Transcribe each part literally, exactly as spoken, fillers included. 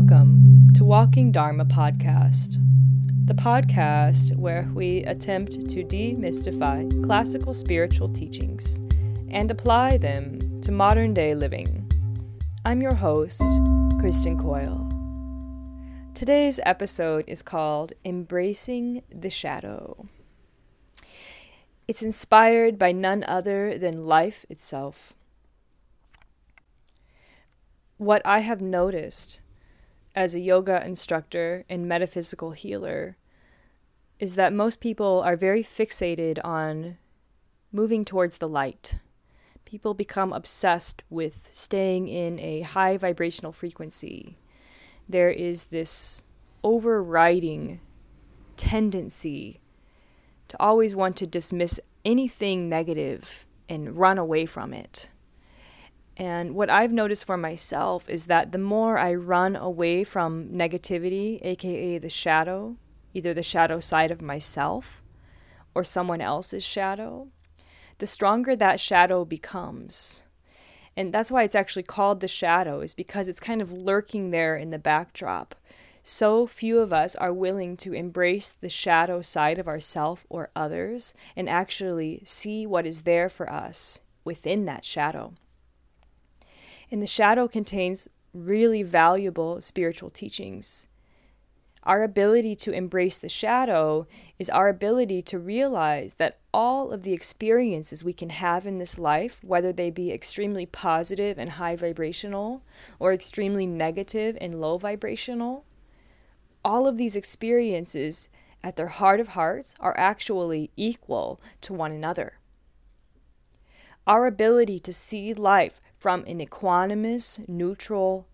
Welcome to Walking Dharma Podcast, the podcast where we attempt to demystify classical spiritual teachings and apply them to modern day living. I'm your host, Kristen Coyle. Today's episode is called Embracing the Shadow. It's inspired by none other than life itself. What I have noticed as a yoga instructor and metaphysical healer is that most people are very fixated on moving towards the light. People become obsessed with staying in a high vibrational frequency. There is this overriding tendency to always want to dismiss anything negative and run away from it. And what I've noticed for myself is that the more I run away from negativity, aka the shadow, either the shadow side of myself or someone else's shadow, the stronger that shadow becomes. And that's why it's actually called the shadow, is because it's kind of lurking there in the backdrop. So few of us are willing to embrace the shadow side of ourselves or others and actually see what is there for us within that shadow. And the shadow contains really valuable spiritual teachings. Our ability to embrace the shadow is our ability to realize that all of the experiences we can have in this life, whether they be extremely positive and high vibrational or extremely negative and low vibrational, all of these experiences at their heart of hearts are actually equal to one another. Our ability to see life from an equanimous, neutral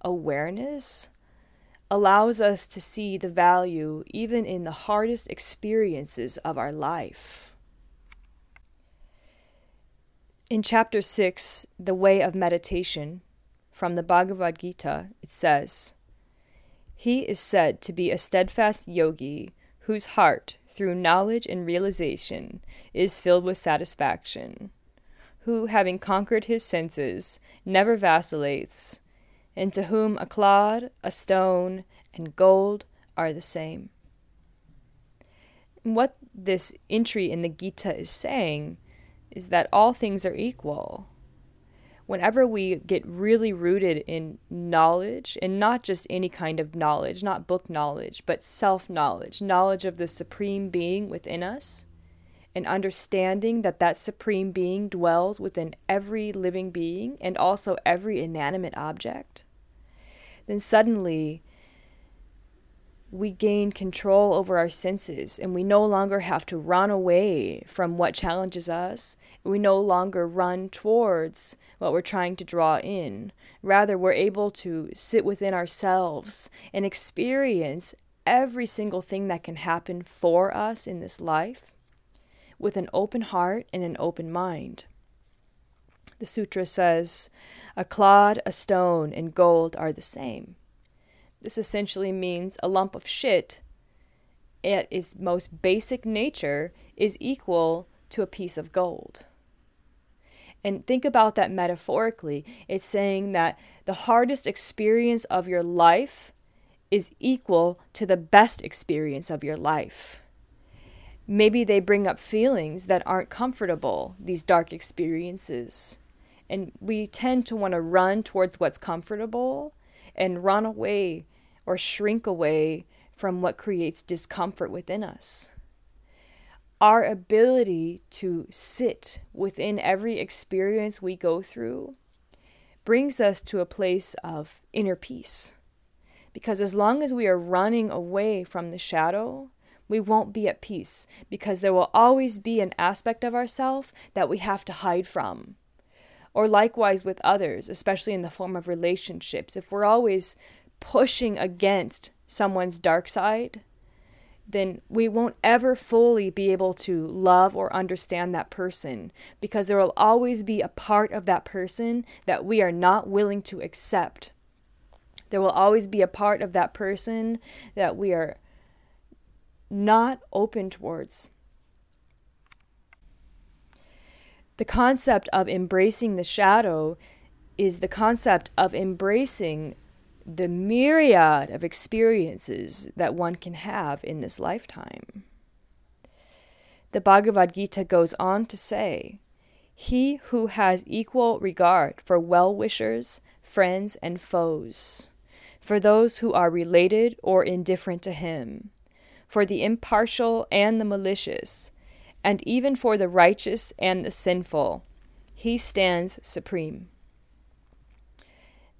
awareness allows us to see the value even in the hardest experiences of our life. In Chapter six, The Way of Meditation, from the Bhagavad Gita, it says, "He is said to be a steadfast yogi whose heart, through knowledge and realization, is filled with satisfaction, who, having conquered his senses, never vacillates, and to whom a clod, a stone, and gold are the same." And what this entry in the Gita is saying is that all things are equal. Whenever we get really rooted in knowledge, and not just any kind of knowledge, not book knowledge, but self-knowledge, knowledge of the Supreme Being within us, and understanding that that Supreme Being dwells within every living being and also every inanimate object, then suddenly we gain control over our senses and we no longer have to run away from what challenges us. We no longer run towards what we're trying to draw in. Rather, we're able to sit within ourselves and experience every single thing that can happen for us in this life with an open heart and an open mind. The sutra says, "A clod, a stone, and gold are the same." This essentially means a lump of shit at its most basic nature is equal to a piece of gold. And think about that metaphorically. It's saying that the hardest experience of your life is equal to the best experience of your life. Maybe they bring up feelings that aren't comfortable, these dark experiences. And we tend to want to run towards what's comfortable and run away or shrink away from what creates discomfort within us. Our ability to sit within every experience we go through brings us to a place of inner peace. Because as long as we are running away from the shadow, we won't be at peace, because there will always be an aspect of ourselves that we have to hide from. Or likewise with others, especially in the form of relationships. If we're always pushing against someone's dark side, then we won't ever fully be able to love or understand that person, because there will always be a part of that person that we are not willing to accept. There will always be a part of that person that we are not open towards. The concept of embracing the shadow is the concept of embracing the myriad of experiences that one can have in this lifetime. The Bhagavad Gita goes on to say, "He who has equal regard for well-wishers, friends, and foes, for those who are related or indifferent to him, for the impartial and the malicious, and even for the righteous and the sinful, he stands supreme."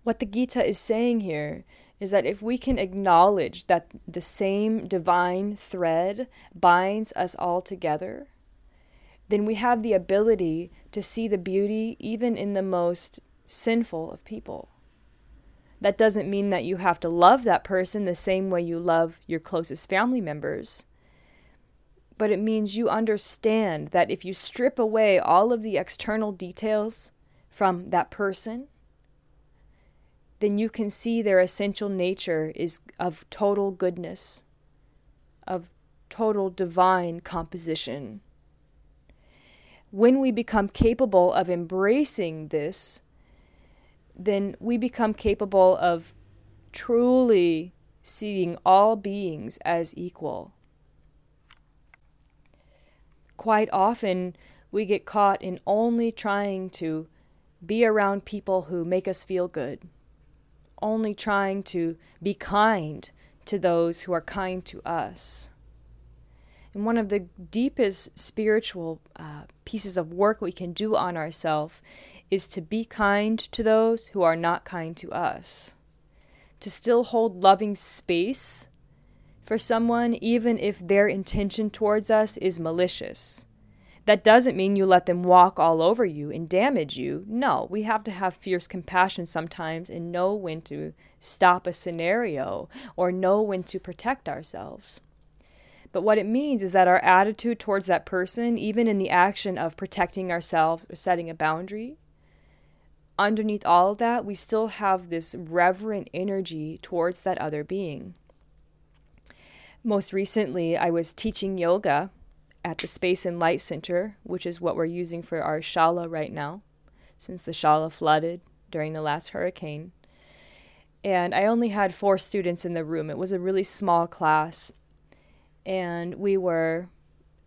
What the Gita is saying here is that if we can acknowledge that the same divine thread binds us all together, then we have the ability to see the beauty even in the most sinful of people. That doesn't mean that you have to love that person the same way you love your closest family members, but it means you understand that if you strip away all of the external details from that person, then you can see their essential nature is of total goodness, of total divine composition. When we become capable of embracing this, then we become capable of truly seeing all beings as equal. Quite often, we get caught in only trying to be around people who make us feel good, only trying to be kind to those who are kind to us. And one of the deepest spiritual uh, pieces of work we can do on ourselves is to be kind to those who are not kind to us, to still hold loving space for someone even if their intention towards us is malicious. That doesn't mean you let them walk all over you and damage you. No, we have to have fierce compassion sometimes and know when to stop a scenario or know when to protect ourselves. But what it means is that our attitude towards that person, even in the action of protecting ourselves or setting a boundary, underneath all of that, we still have this reverent energy towards that other being. Most recently, I was teaching yoga at the Space and Light Center, which is what we're using for our shala right now, since the shala flooded during the last hurricane. And I only had four students in the room. It was a really small class. And we were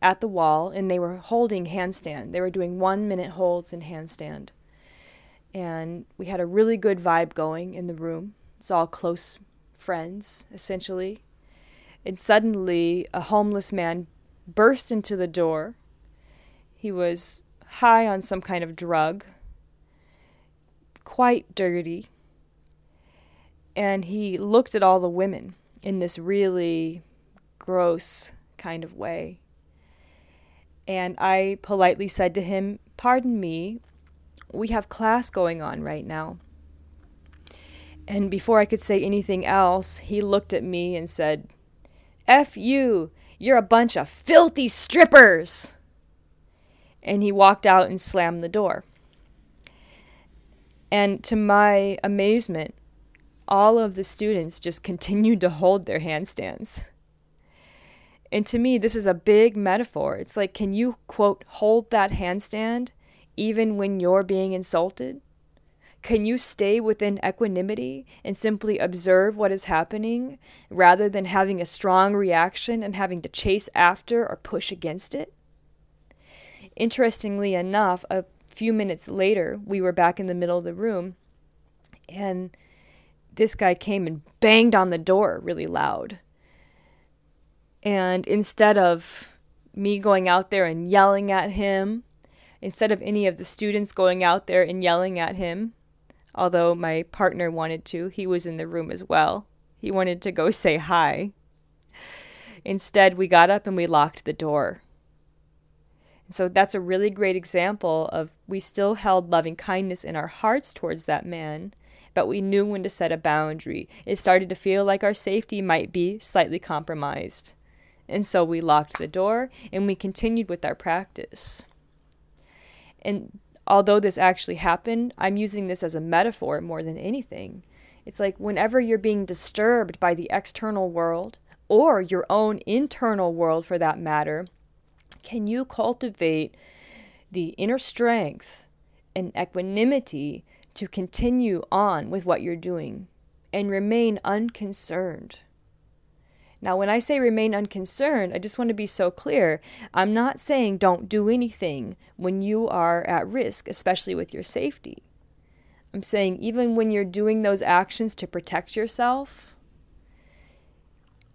at the wall, and they were holding handstand. They were doing one-minute holds in handstand. And we had a really good vibe going in the room. It's all close friends, essentially. And suddenly, a homeless man burst into the door. He was high on some kind of drug, quite dirty, and he looked at all the women in this really gross kind of way. And I politely said to him, "Pardon me, we have class going on right now." And before I could say anything else, he looked at me and said, "F you! You're a bunch of filthy strippers!" And he walked out and slammed the door. And to my amazement, all of the students just continued to hold their handstands. And to me, this is a big metaphor. It's like, can you, quote, hold that handstand even when you're being insulted? Can you stay within equanimity and simply observe what is happening rather than having a strong reaction and having to chase after or push against it? Interestingly enough, a few minutes later, we were back in the middle of the room, and this guy came and banged on the door really loud. And instead of me going out there and yelling at him, instead of any of the students going out there and yelling at him, although my partner wanted to, he was in the room as well. He wanted to go say hi. Instead, we got up and we locked the door. And so that's a really great example of we still held loving kindness in our hearts towards that man, but we knew when to set a boundary. It started to feel like our safety might be slightly compromised. And so we locked the door and we continued with our practice. And although this actually happened, I'm using this as a metaphor more than anything. It's like whenever you're being disturbed by the external world or your own internal world for that matter, can you cultivate the inner strength and equanimity to continue on with what you're doing and remain unconcerned. Now, when I say remain unconcerned, I just want to be so clear. I'm not saying don't do anything when you are at risk, especially with your safety. I'm saying even when you're doing those actions to protect yourself,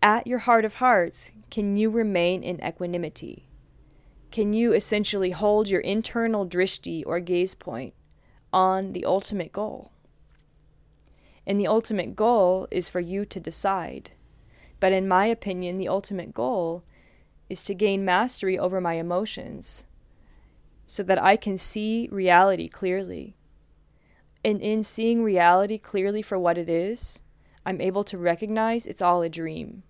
at your heart of hearts, can you remain in equanimity? Can you essentially hold your internal drishti or gaze point on the ultimate goal? And the ultimate goal is for you to decide. But in my opinion, the ultimate goal is to gain mastery over my emotions so that I can see reality clearly. And in seeing reality clearly for what it is, I'm able to recognize it's all a dream.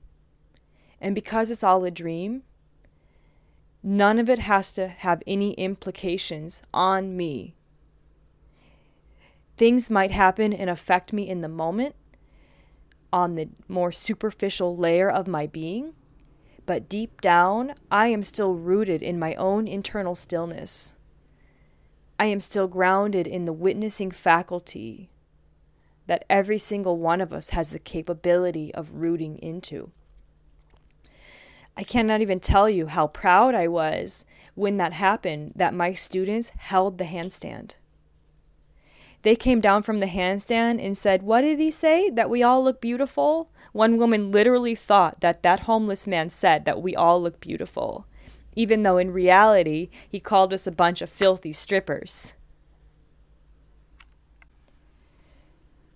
And because it's all a dream, none of it has to have any implications on me. Things might happen and affect me in the moment, on the more superficial layer of my being, but deep down, I am still rooted in my own internal stillness. I am still grounded in the witnessing faculty that every single one of us has the capability of rooting into. I cannot even tell you how proud I was when that happened, that my students held the handstand. They came down from the handstand and said, "What did he say? That we all look beautiful?" One woman literally thought that that homeless man said that we all look beautiful, even though in reality, he called us a bunch of filthy strippers.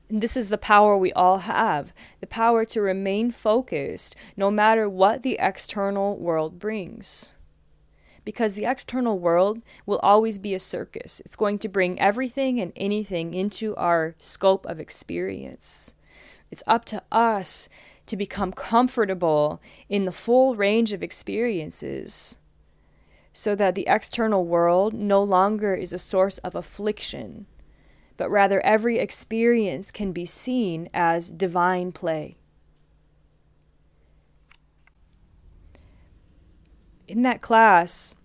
And this is the power we all have, the power to remain focused no matter what the external world brings. Because the external world will always be a circus. It's going to bring everything and anything into our scope of experience. It's up to us to become comfortable in the full range of experiences so that the external world no longer is a source of affliction, but rather every experience can be seen as divine play. In that class,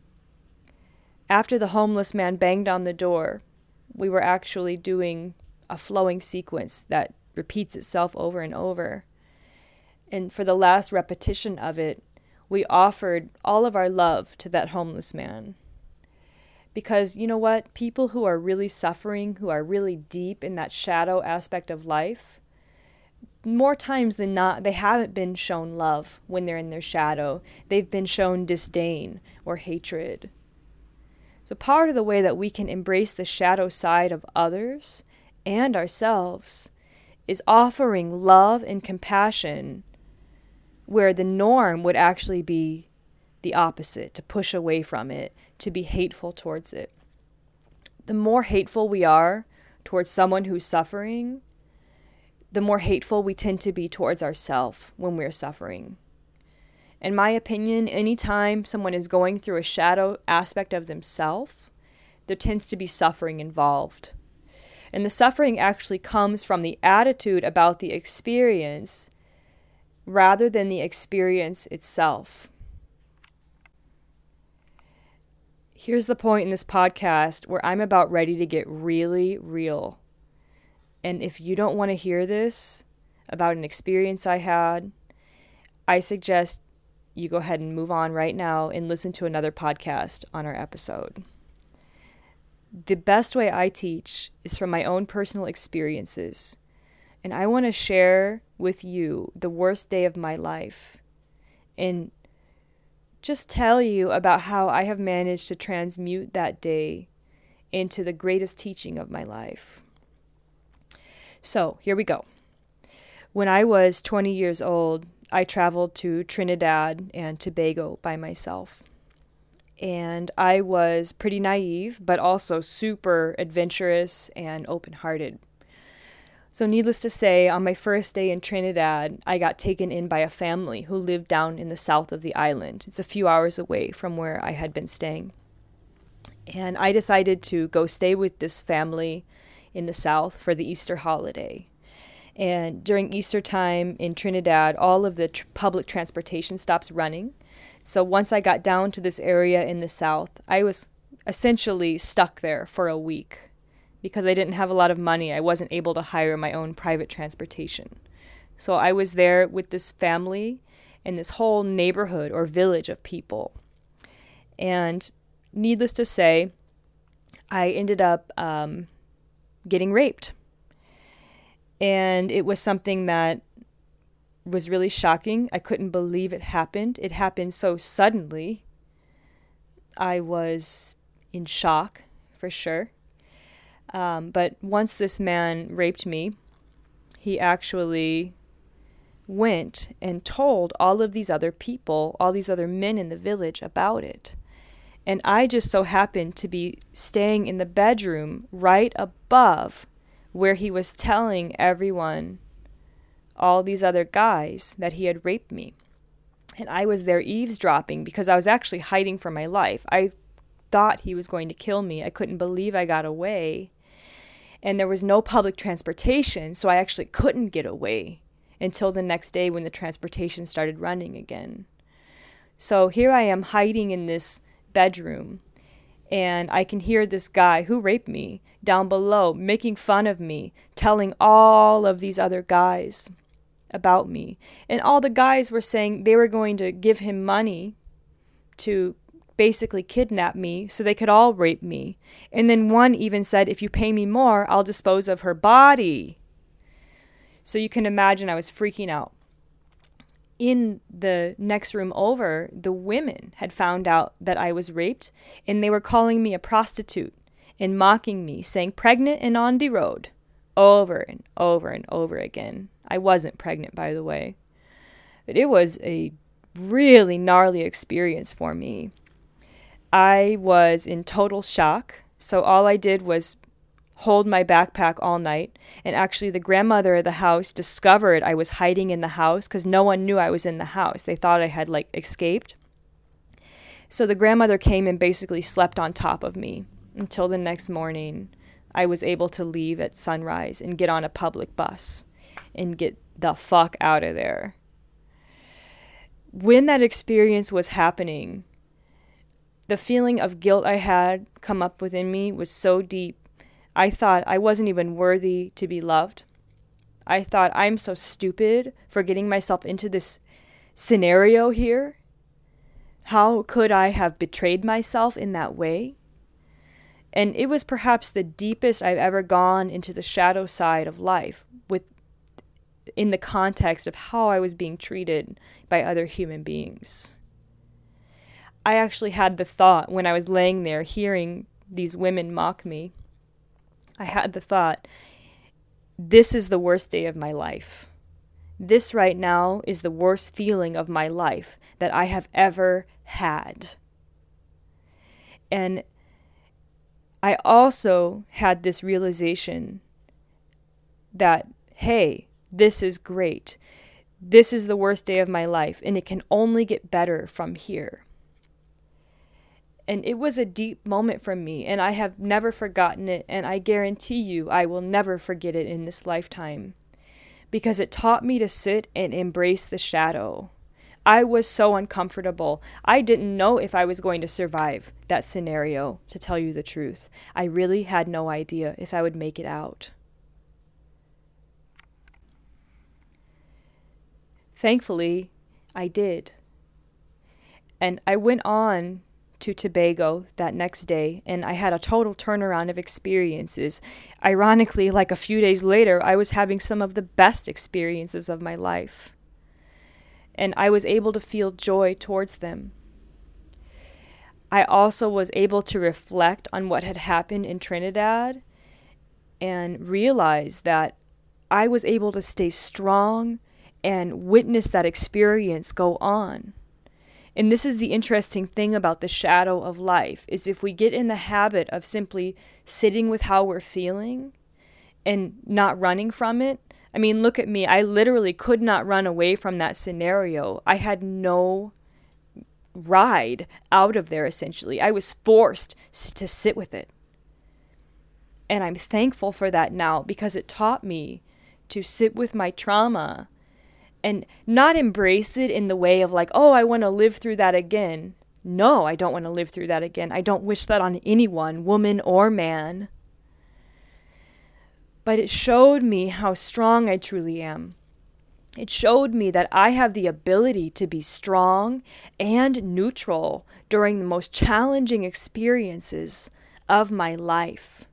after the homeless man banged on the door, we were actually doing a flowing sequence that repeats itself over and over. And for the last repetition of it, we offered all of our love to that homeless man. Because you know what? People who are really suffering, who are really deep in that shadow aspect of life, more times than not, they haven't been shown love when they're in their shadow. They've been shown disdain or hatred. So part of the way that we can embrace the shadow side of others and ourselves is offering love and compassion where the norm would actually be the opposite, to push away from it, to be hateful towards it. The more hateful we are towards someone who's suffering, the more hateful we tend to be towards ourselves when we're suffering. In my opinion, anytime someone is going through a shadow aspect of themselves, there tends to be suffering involved. And the suffering actually comes from the attitude about the experience rather than the experience itself. Here's the point in this podcast where I'm about ready to get really real. And if you don't want to hear this about an experience I had, I suggest you go ahead and move on right now and listen to another podcast on our episode. The best way I teach is from my own personal experiences. And I want to share with you the worst day of my life and just tell you about how I have managed to transmute that day into the greatest teaching of my life. So, here we go. When I was twenty years old, I traveled to Trinidad and Tobago by myself. And I was pretty naive, but also super adventurous and open-hearted. So needless to say, on my first day in Trinidad, I got taken in by a family who lived down in the south of the island. It's a few hours away from where I had been staying. And I decided to go stay with this family in the south for the Easter holiday. And during Easter time in Trinidad, all of the tr- public transportation stops running. So once I got down to this area in the south, I was essentially stuck there for a week because I didn't have a lot of money, I wasn't able to hire my own private transportation. So I was there with this family and this whole neighborhood or village of people. And needless to say, I ended up um, getting raped. And it was something that was really shocking. I couldn't believe it happened. It happened so suddenly. I was in shock, for sure. Um, but once this man raped me, he actually went and told all of these other people, all these other men in the village about it. And I just so happened to be staying in the bedroom right above where he was telling everyone, all these other guys, that he had raped me. And I was there eavesdropping because I was actually hiding for my life. I thought he was going to kill me. I couldn't believe I got away. And there was no public transportation, so I actually couldn't get away until the next day when the transportation started running again. So here I am hiding in this bedroom, and I can hear this guy who raped me down below making fun of me, telling all of these other guys about me. And all the guys were saying they were going to give him money to basically kidnap me so they could all rape me. And then one even said, if you pay me more, I'll dispose of her body. So you can imagine I was freaking out. In the next room over, the women had found out that I was raped, and they were calling me a prostitute and mocking me, saying pregnant and on the road, over and over and over again. I wasn't pregnant, by the way. But it was a really gnarly experience for me. I was in total shock, so all I did was hold my backpack all night, and actually the grandmother of the house discovered I was hiding in the house because no one knew I was in the house. They thought I had, like, escaped. So the grandmother came and basically slept on top of me until the next morning. I was able to leave at sunrise and get on a public bus and get the fuck out of there. When that experience was happening, the feeling of guilt I had come up within me was so deep. I thought I wasn't even worthy to be loved. I thought I'm so stupid for getting myself into this scenario here. How could I have betrayed myself in that way? And it was perhaps the deepest I've ever gone into the shadow side of life, with in the context of how I was being treated by other human beings. I actually had the thought when I was laying there hearing these women mock me. I had the thought, this is the worst day of my life. This right now is the worst feeling of my life that I have ever had. And I also had this realization that, hey, this is great. This is the worst day of my life, and it can only get better from here. And it was a deep moment for me, and I have never forgotten it, and I guarantee you I will never forget it in this lifetime, because it taught me to sit and embrace the shadow. I was so uncomfortable. I didn't know if I was going to survive that scenario, to tell you the truth. I really had no idea if I would make it out. Thankfully, I did. And I went on to Tobago that next day, and I had a total turnaround of experiences. Ironically, like a few days later, I was having some of the best experiences of my life, and I was able to feel joy towards them. I also was able to reflect on what had happened in Trinidad and realize that I was able to stay strong and witness that experience go on. And this is the interesting thing about the shadow of life, is if we get in the habit of simply sitting with how we're feeling and not running from it. I mean, look at me. I literally could not run away from that scenario. I had no ride out of there, essentially. I was forced to sit with it. And I'm thankful for that now, because it taught me to sit with my trauma and not embrace it in the way of like, oh, I want to live through that again. No, I don't want to live through that again. I don't wish that on anyone, woman or man. but it showed me how strong I truly am. It showed me that I have the ability to be strong and neutral during the most challenging experiences of my life.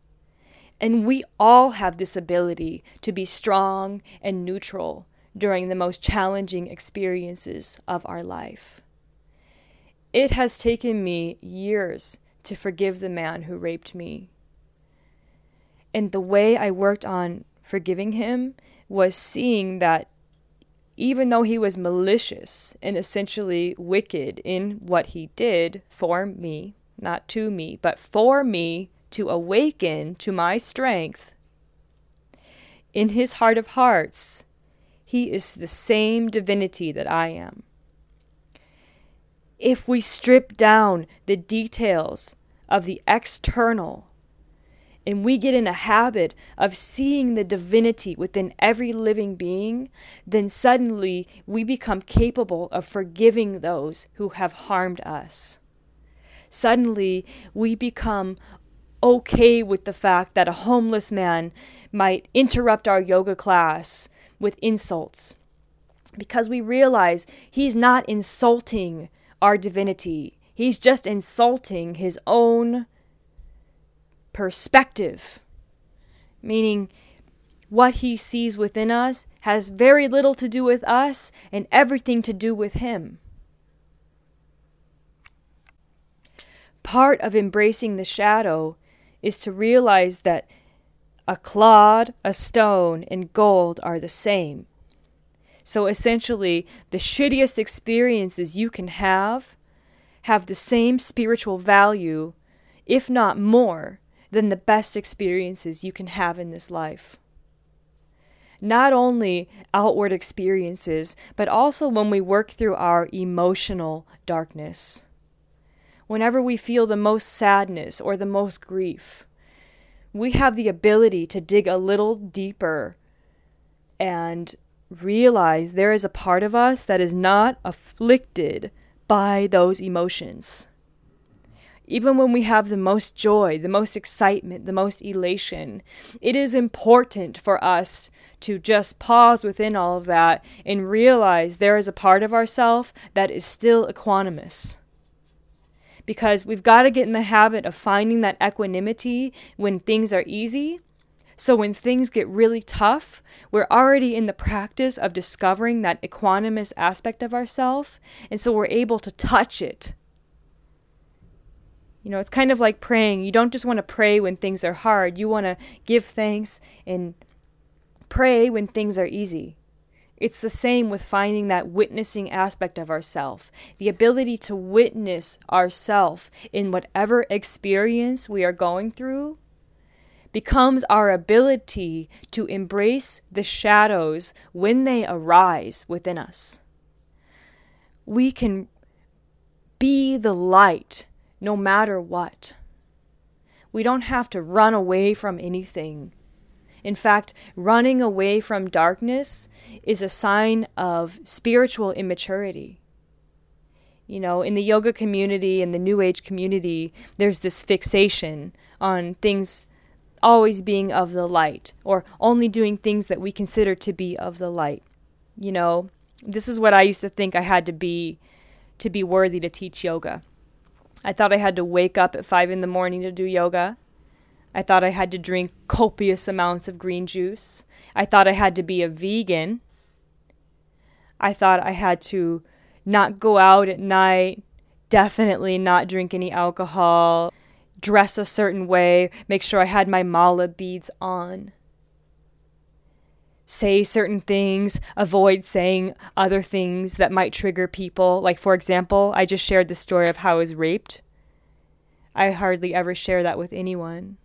And we all have this ability to be strong and neutral during the most challenging experiences of our life. It has taken me years to forgive the man who raped me. And the way I worked on forgiving him was seeing that even though he was malicious and essentially wicked in what he did for me, not to me, but for me to awaken to my strength, in his heart of hearts, he is the same divinity that I am. If we strip down the details of the external and we get in a habit of seeing the divinity within every living being, then suddenly we become capable of forgiving those who have harmed us. Suddenly we become okay with the fact that a homeless man might interrupt our yoga class with insults, because we realize he's not insulting our divinity. He's just insulting his own perspective, meaning what he sees within us has very little to do with us and everything to do with him. Part of embracing the shadow is to realize that a clod, a stone, and gold are the same. So essentially, the shittiest experiences you can have have the same spiritual value, if not more, than the best experiences you can have in this life. Not only outward experiences, but also when we work through our emotional darkness. Whenever we feel the most sadness or the most grief, we have the ability to dig a little deeper and realize there is a part of us that is not afflicted by those emotions. Even when we have the most joy, the most excitement, the most elation, it is important for us to just pause within all of that and realize there is a part of ourself that is still equanimous. Because we've got to get in the habit of finding that equanimity when things are easy. So when things get really tough, we're already in the practice of discovering that equanimous aspect of ourself, and so we're able to touch it. You know, it's kind of like praying. You don't just want to pray when things are hard. You want to give thanks and pray when things are easy. It's the same with finding that witnessing aspect of ourself. The ability to witness ourself in whatever experience we are going through becomes our ability to embrace the shadows when they arise within us. We can be the light no matter what. We don't have to run away from anything. In fact, running away from darkness is a sign of spiritual immaturity. You know, in the yoga community and the New Age community, there's this fixation on things always being of the light, or only doing things that we consider to be of the light. You know, this is what I used to think I had to be to be worthy to teach yoga. I thought I had to wake up at five in the morning to do yoga. I thought I had to drink copious amounts of green juice. I thought I had to be a vegan. I thought I had to not go out at night, definitely not drink any alcohol, dress a certain way, make sure I had my mala beads on, say certain things, avoid saying other things that might trigger people. Like, for example, I just shared the story of how I was raped. I hardly ever share that with anyone.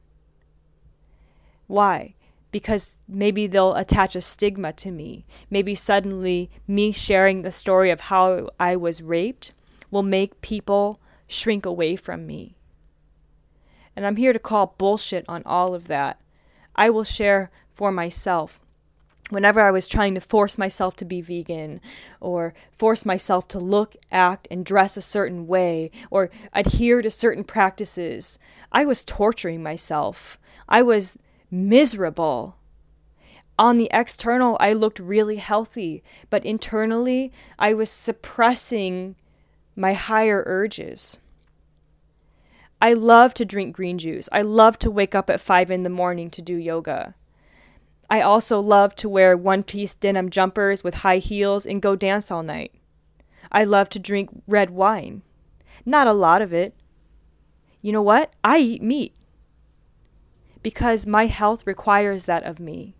Why? Because maybe they'll attach a stigma to me. Maybe suddenly me sharing the story of how I was raped will make people shrink away from me. And I'm here to call bullshit on all of that. I will share for myself. Whenever I was trying to force myself to be vegan, or force myself to look, act, and dress a certain way, or adhere to certain practices, I was torturing myself. I was miserable. on the external, I looked really healthy, but internally, I was suppressing my higher urges. I love to drink green juice. I love to wake up at five in the morning to do yoga. I also love to wear one-piece denim jumpers with high heels and go dance all night. I love to drink red wine. Not a lot of it. You know what? I eat meat because my health requires that of me.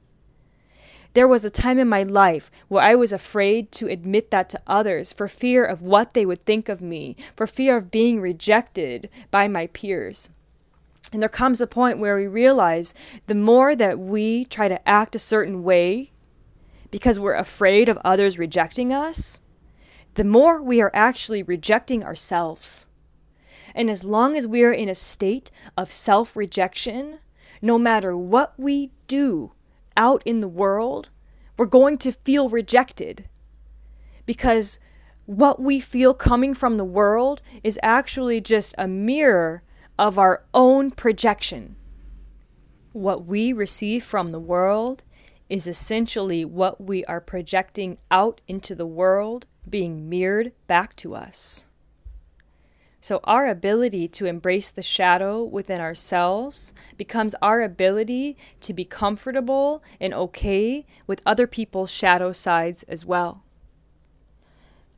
There was a time in my life where I was afraid to admit that to others for fear of what they would think of me, for fear of being rejected by my peers. And there comes a point where we realize the more that we try to act a certain way because we're afraid of others rejecting us, the more we are actually rejecting ourselves. And as long as we are in a state of self-rejection, no matter what we do out in the world, we're going to feel rejected, because what we feel coming from the world is actually just a mirror of our own projection. What we receive from the world is essentially what we are projecting out into the world, being mirrored back to us. So our ability to embrace the shadow within ourselves becomes our ability to be comfortable and okay with other people's shadow sides as well.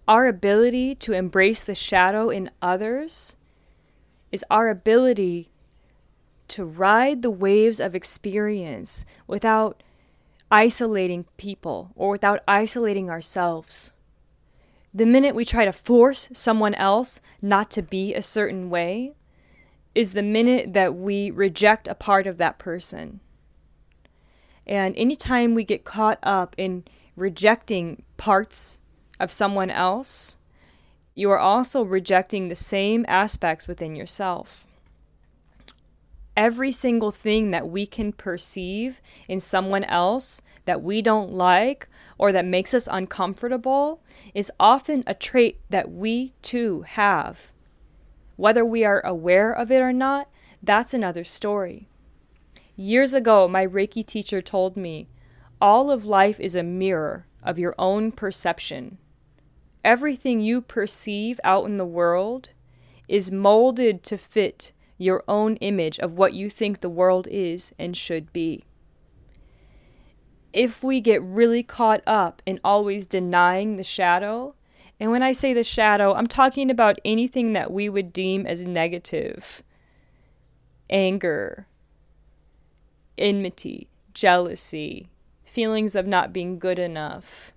Our ability to embrace the shadow in others is our ability to ride the waves of experience without isolating people or without isolating ourselves. The minute we try to force someone else not to be a certain way is the minute that we reject a part of that person. And anytime we get caught up in rejecting parts of someone else, you are also rejecting the same aspects within yourself. Every single thing that we can perceive in someone else that we don't like or that makes us uncomfortable is often a trait that we too have. Whether we are aware of it or not, that's another story. Years ago, my Reiki teacher told me, all of life is a mirror of your own perception. Everything you perceive out in the world is molded to fit your own image of what you think the world is and should be. If we get really caught up in always denying the shadow, and when I say the shadow, I'm talking about anything that we would deem as negative. Anger, enmity, jealousy, feelings of not being good enough,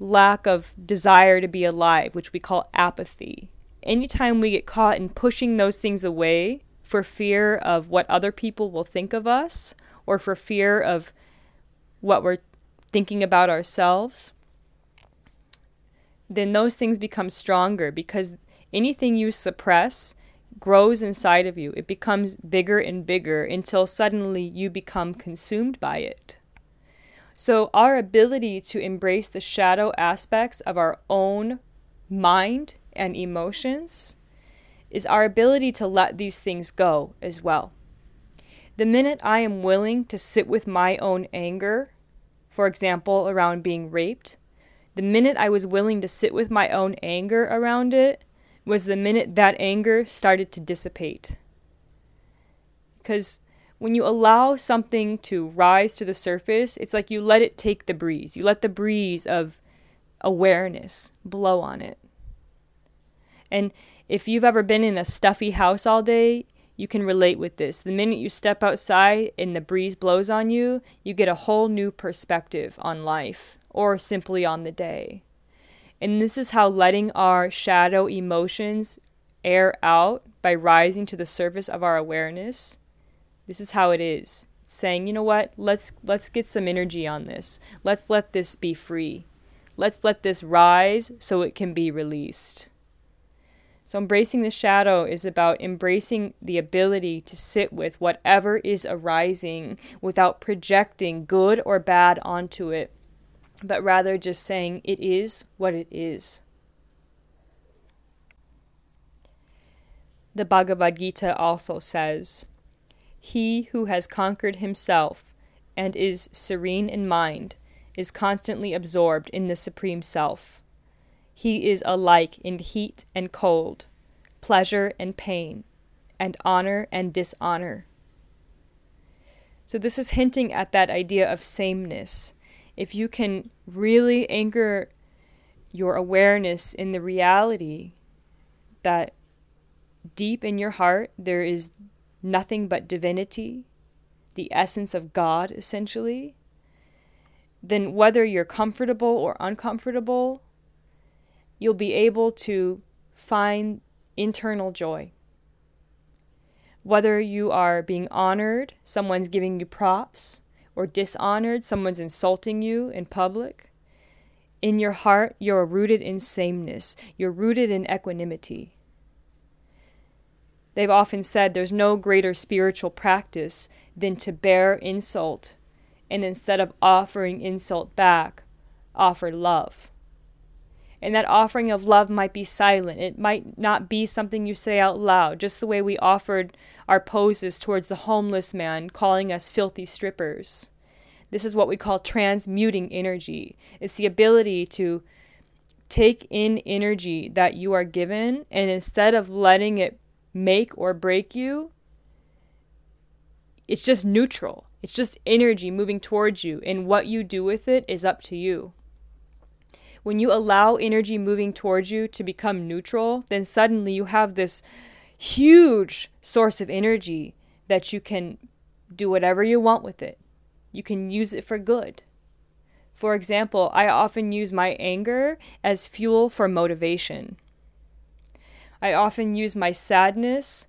lack of desire to be alive, which we call apathy. Anytime we get caught in pushing those things away for fear of what other people will think of us, or for fear of what we're thinking about ourselves, then those things become stronger, because anything you suppress grows inside of you. It becomes bigger and bigger until suddenly you become consumed by it. So our ability to embrace the shadow aspects of our own mind and emotions is our ability to let these things go as well. The minute I am willing to sit with my own anger, for example, around being raped, the minute I was willing to sit with my own anger around it was the minute that anger started to dissipate. Because when you allow something to rise to the surface, it's like you let it take the breeze. You let the breeze of awareness blow on it. And if you've ever been in a stuffy house all day, you can relate with this. The minute you step outside and the breeze blows on you, you get a whole new perspective on life, or simply on the day. And this is how letting our shadow emotions air out by rising to the surface of our awareness. This is how it is. It's saying, you know what? Let's let's get some energy on this. Let's let this be free. Let's let this rise so it can be released. So embracing the shadow is about embracing the ability to sit with whatever is arising without projecting good or bad onto it, but rather just saying it is what it is. The Bhagavad Gita also says, "He who has conquered himself and is serene in mind, is constantly absorbed in the Supreme Self. He is alike in heat and cold, pleasure and pain, and honor and dishonor. So this is hinting at that idea of sameness. If you can really anchor your awareness in the reality that deep in your heart there is nothing but divinity, the essence of God, essentially, then whether you're comfortable or uncomfortable, you'll be able to find internal joy. Whether you are being honored, someone's giving you props, or dishonored, someone's insulting you in public, in your heart, you're rooted in sameness. You're rooted in equanimity. They've often said there's no greater spiritual practice than to bear insult, and instead of offering insult back, offer love. And that offering of love might be silent. It might not be something you say out loud, just the way we offered our poses towards the homeless man calling us filthy strippers. This is what we call transmuting energy. It's the ability to take in energy that you are given, and instead of letting it make or break you, it's just neutral. It's just energy moving towards you, and what you do with it is up to you. When you allow energy moving towards you to become neutral, then suddenly you have this huge source of energy that you can do whatever you want with it. You can use it for good. For example, I often use my anger as fuel for motivation. I often use my sadness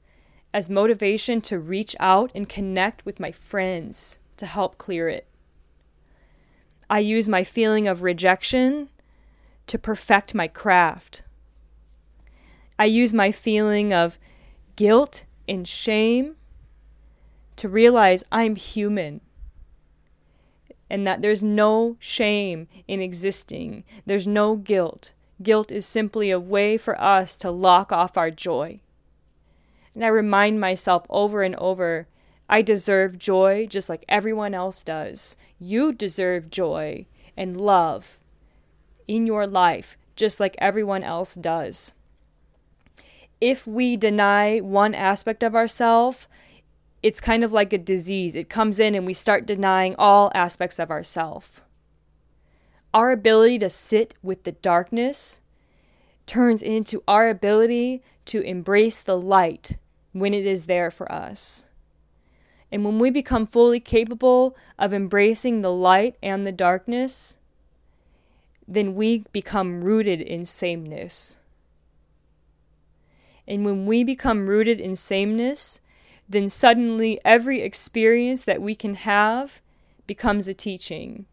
as motivation to reach out and connect with my friends to help clear it. I use my feeling of rejection to perfect my craft. I use my feeling of guilt and shame to realize I'm human and that there's no shame in existing. There's no guilt. Guilt is simply a way for us to lock off our joy. And I remind myself over and over, I deserve joy just like everyone else does. You deserve joy and love in your life just like everyone else does. If we deny one aspect of ourselves, it's kind of like a disease. It comes in and we start denying all aspects of ourselves. Our ability to sit with the darkness turns into our ability to embrace the light when it is there for us. And when we become fully capable of embracing the light and the darkness, then we become rooted in sameness. And when we become rooted in sameness, then suddenly every experience that we can have becomes a teaching.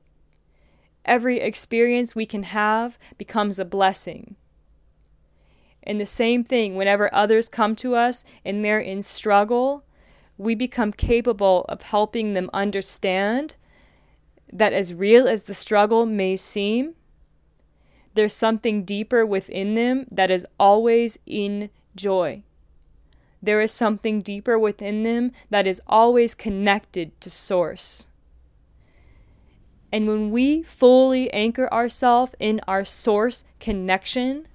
Every experience we can have becomes a blessing. And the same thing, whenever others come to us and they're in struggle, we become capable of helping them understand that as real as the struggle may seem, there's something deeper within them that is always in joy. There is something deeper within them that is always connected to Source. And when we fully anchor ourselves in our Source connection,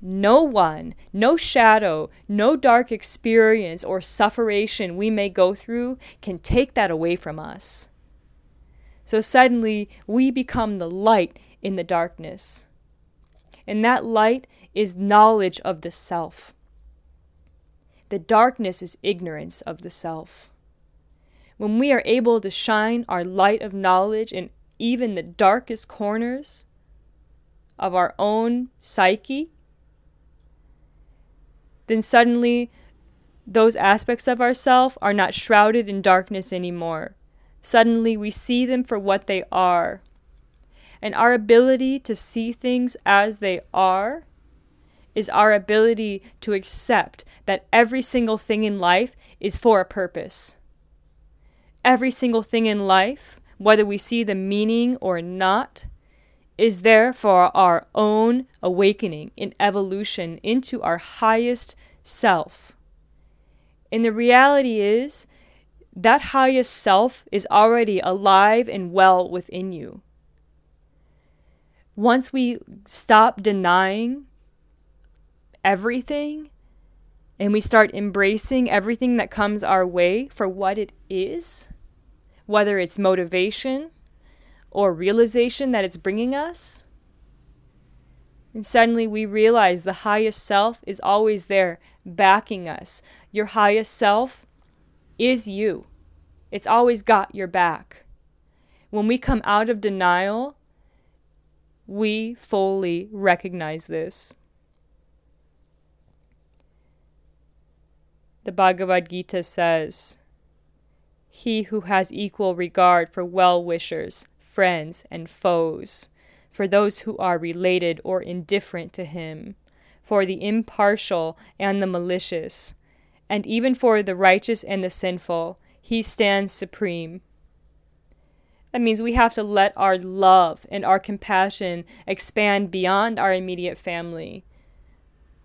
no one, no shadow, no dark experience or sufferation we may go through can take that away from us. So suddenly we become the light in the darkness. And that light is knowledge of the self. The darkness is ignorance of the self. When we are able to shine our light of knowledge in even the darkest corners of our own psyche, then suddenly those aspects of ourself are not shrouded in darkness anymore. Suddenly we see them for what they are. And our ability to see things as they are is our ability to accept that every single thing in life is for a purpose. Every single thing in life, whether we see the meaning or not, is there for our own awakening and evolution into our highest self. And the reality is that highest self is already alive and well within you. Once we stop denying everything and we start embracing everything that comes our way for what it is, whether it's motivation or realization that it's bringing us, and suddenly we realize the highest self is always there backing us. Your highest self is you. It's always got your back. When we come out of denial, we fully recognize this. The Bhagavad Gita says, "He who has equal regard for well-wishers, friends, and foes, for those who are related or indifferent to him, for the impartial and the malicious, and even for the righteous and the sinful, he stands supreme." That means we have to let our love and our compassion expand beyond our immediate family.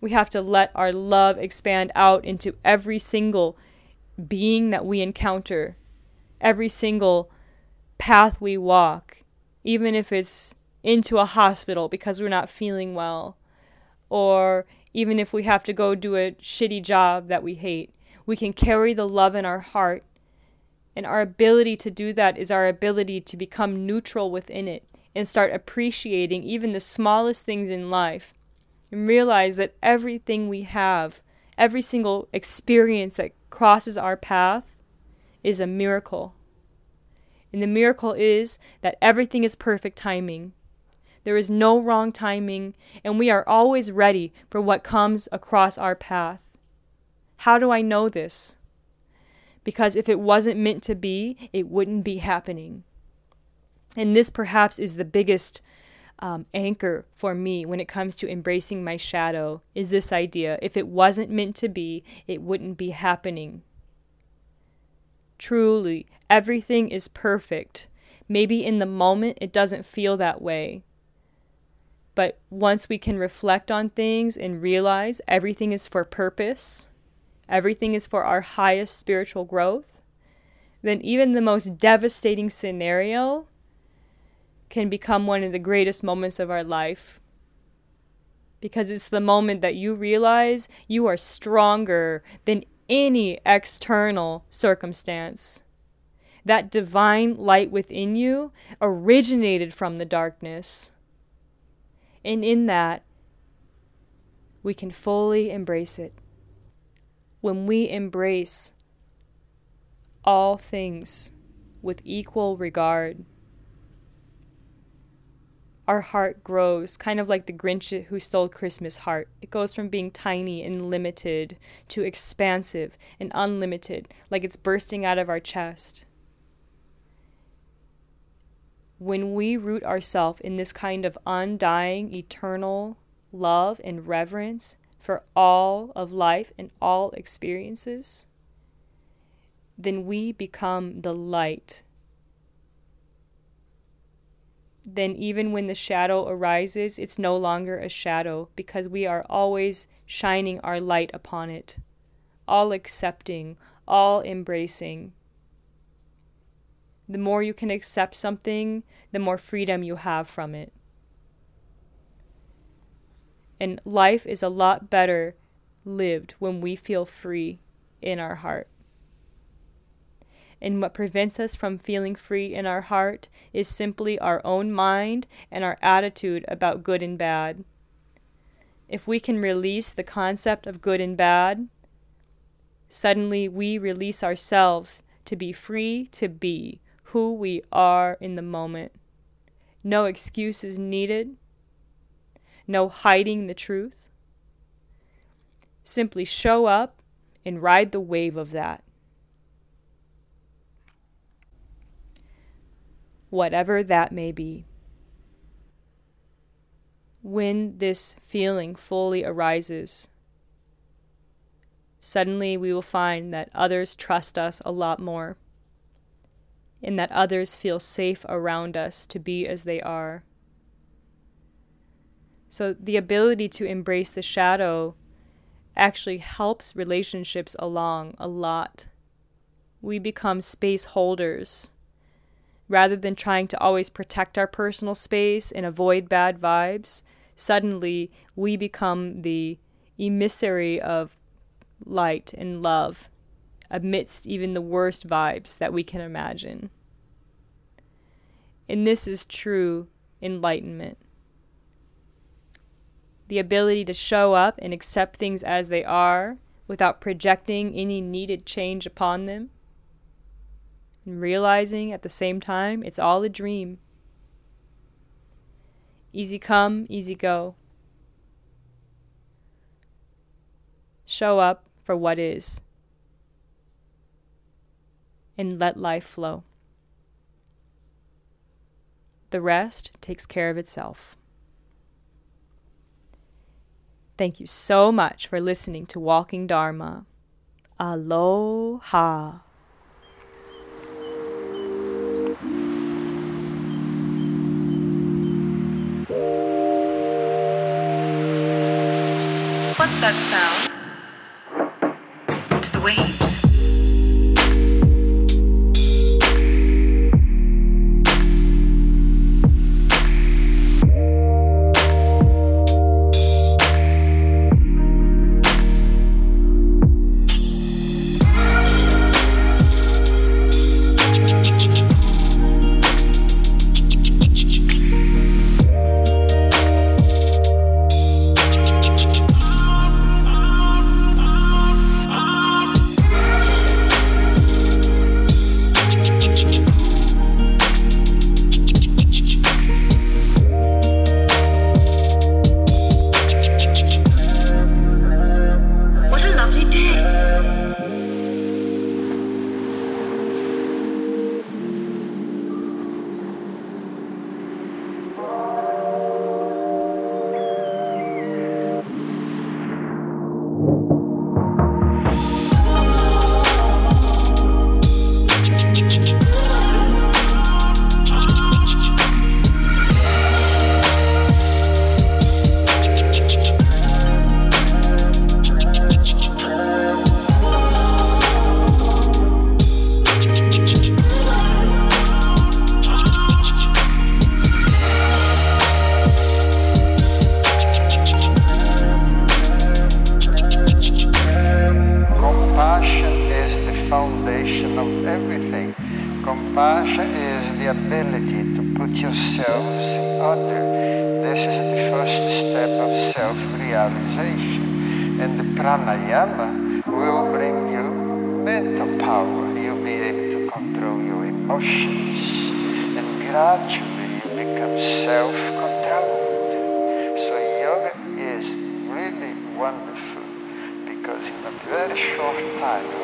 We have to let our love expand out into every single being that we encounter, every single path we walk, even if it's into a hospital because we're not feeling well, or even if we have to go do a shitty job that we hate. We can carry the love in our heart, and our ability to do that is our ability to become neutral within it and start appreciating even the smallest things in life. And realize that everything we have, every single experience that crosses our path is a miracle. And the miracle is that everything is perfect timing. There is no wrong timing, and we are always ready for what comes across our path. How do I know this? Because if it wasn't meant to be, it wouldn't be happening. And this perhaps is the biggest Um, anchor for me when it comes to embracing my shadow, is this idea: if it wasn't meant to be, it wouldn't be happening. Truly, everything is perfect. Maybe in the moment it doesn't feel that way, but once we can reflect on things and realize everything is for purpose, everything is for our highest spiritual growth, then even the most devastating scenario can become one of the greatest moments of our life. Because it's the moment that you realize you are stronger than any external circumstance. That divine light within you originated from the darkness. And in that, we can fully embrace it. When we embrace all things with equal regard, our heart grows, kind of like the Grinch who stole Christmas heart. It goes from being tiny and limited to expansive and unlimited, like it's bursting out of our chest. When we root ourselves in this kind of undying, eternal love and reverence for all of life and all experiences, then we become the light. Then even when the shadow arises, it's no longer a shadow, because we are always shining our light upon it, all accepting, all embracing. The more you can accept something, the more freedom you have from it. And life is a lot better lived when we feel free in our heart. And what prevents us from feeling free in our heart is simply our own mind and our attitude about good and bad. If we can release the concept of good and bad, suddenly we release ourselves to be free to be who we are in the moment. No excuses needed. No hiding the truth. Simply show up and ride the wave of that. Whatever that may be. When this feeling fully arises, suddenly we will find that others trust us a lot more, and that others feel safe around us to be as they are. So the ability to embrace the shadow actually helps relationships along a lot. we become space holders. Rather than trying to always protect our personal space and avoid bad vibes, suddenly we become the emissary of light and love amidst even the worst vibes that we can imagine. And this is true enlightenment. The ability to show up and accept things as they are without projecting any needed change upon them, and realizing at the same time it's all a dream. Easy come, easy go. Show up for what is, and let life flow. The rest takes care of itself. Thank you so much for listening to Walking Dharma. Aloha. What's that sound? To the waves.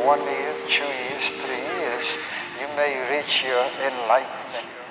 One year, two years, three years, you may reach your enlightenment.